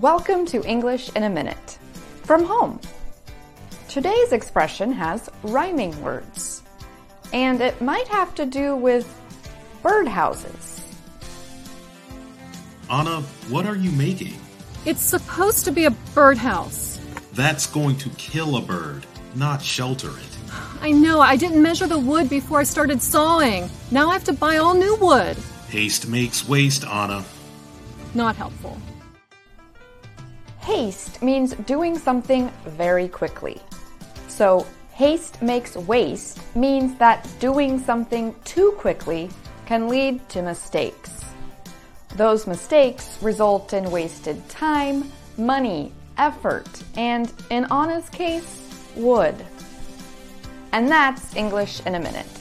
Welcome to English in a Minute from home. Today's expression has rhyming words, and it might have to do with birdhouses. Anna, what are you making? It's supposed to be a birdhouse. That's going to kill a bird, not shelter it. I know, I didn't measure the wood before I started sawing. Now I have to buy all new wood. Haste makes waste, Anna. Not helpful. Haste means doing something very quickly. So, haste makes waste means that doing something too quickly can lead to mistakes. Those mistakes result in wasted time, money, effort, and in Anna's case, wood. And that's English in a Minute.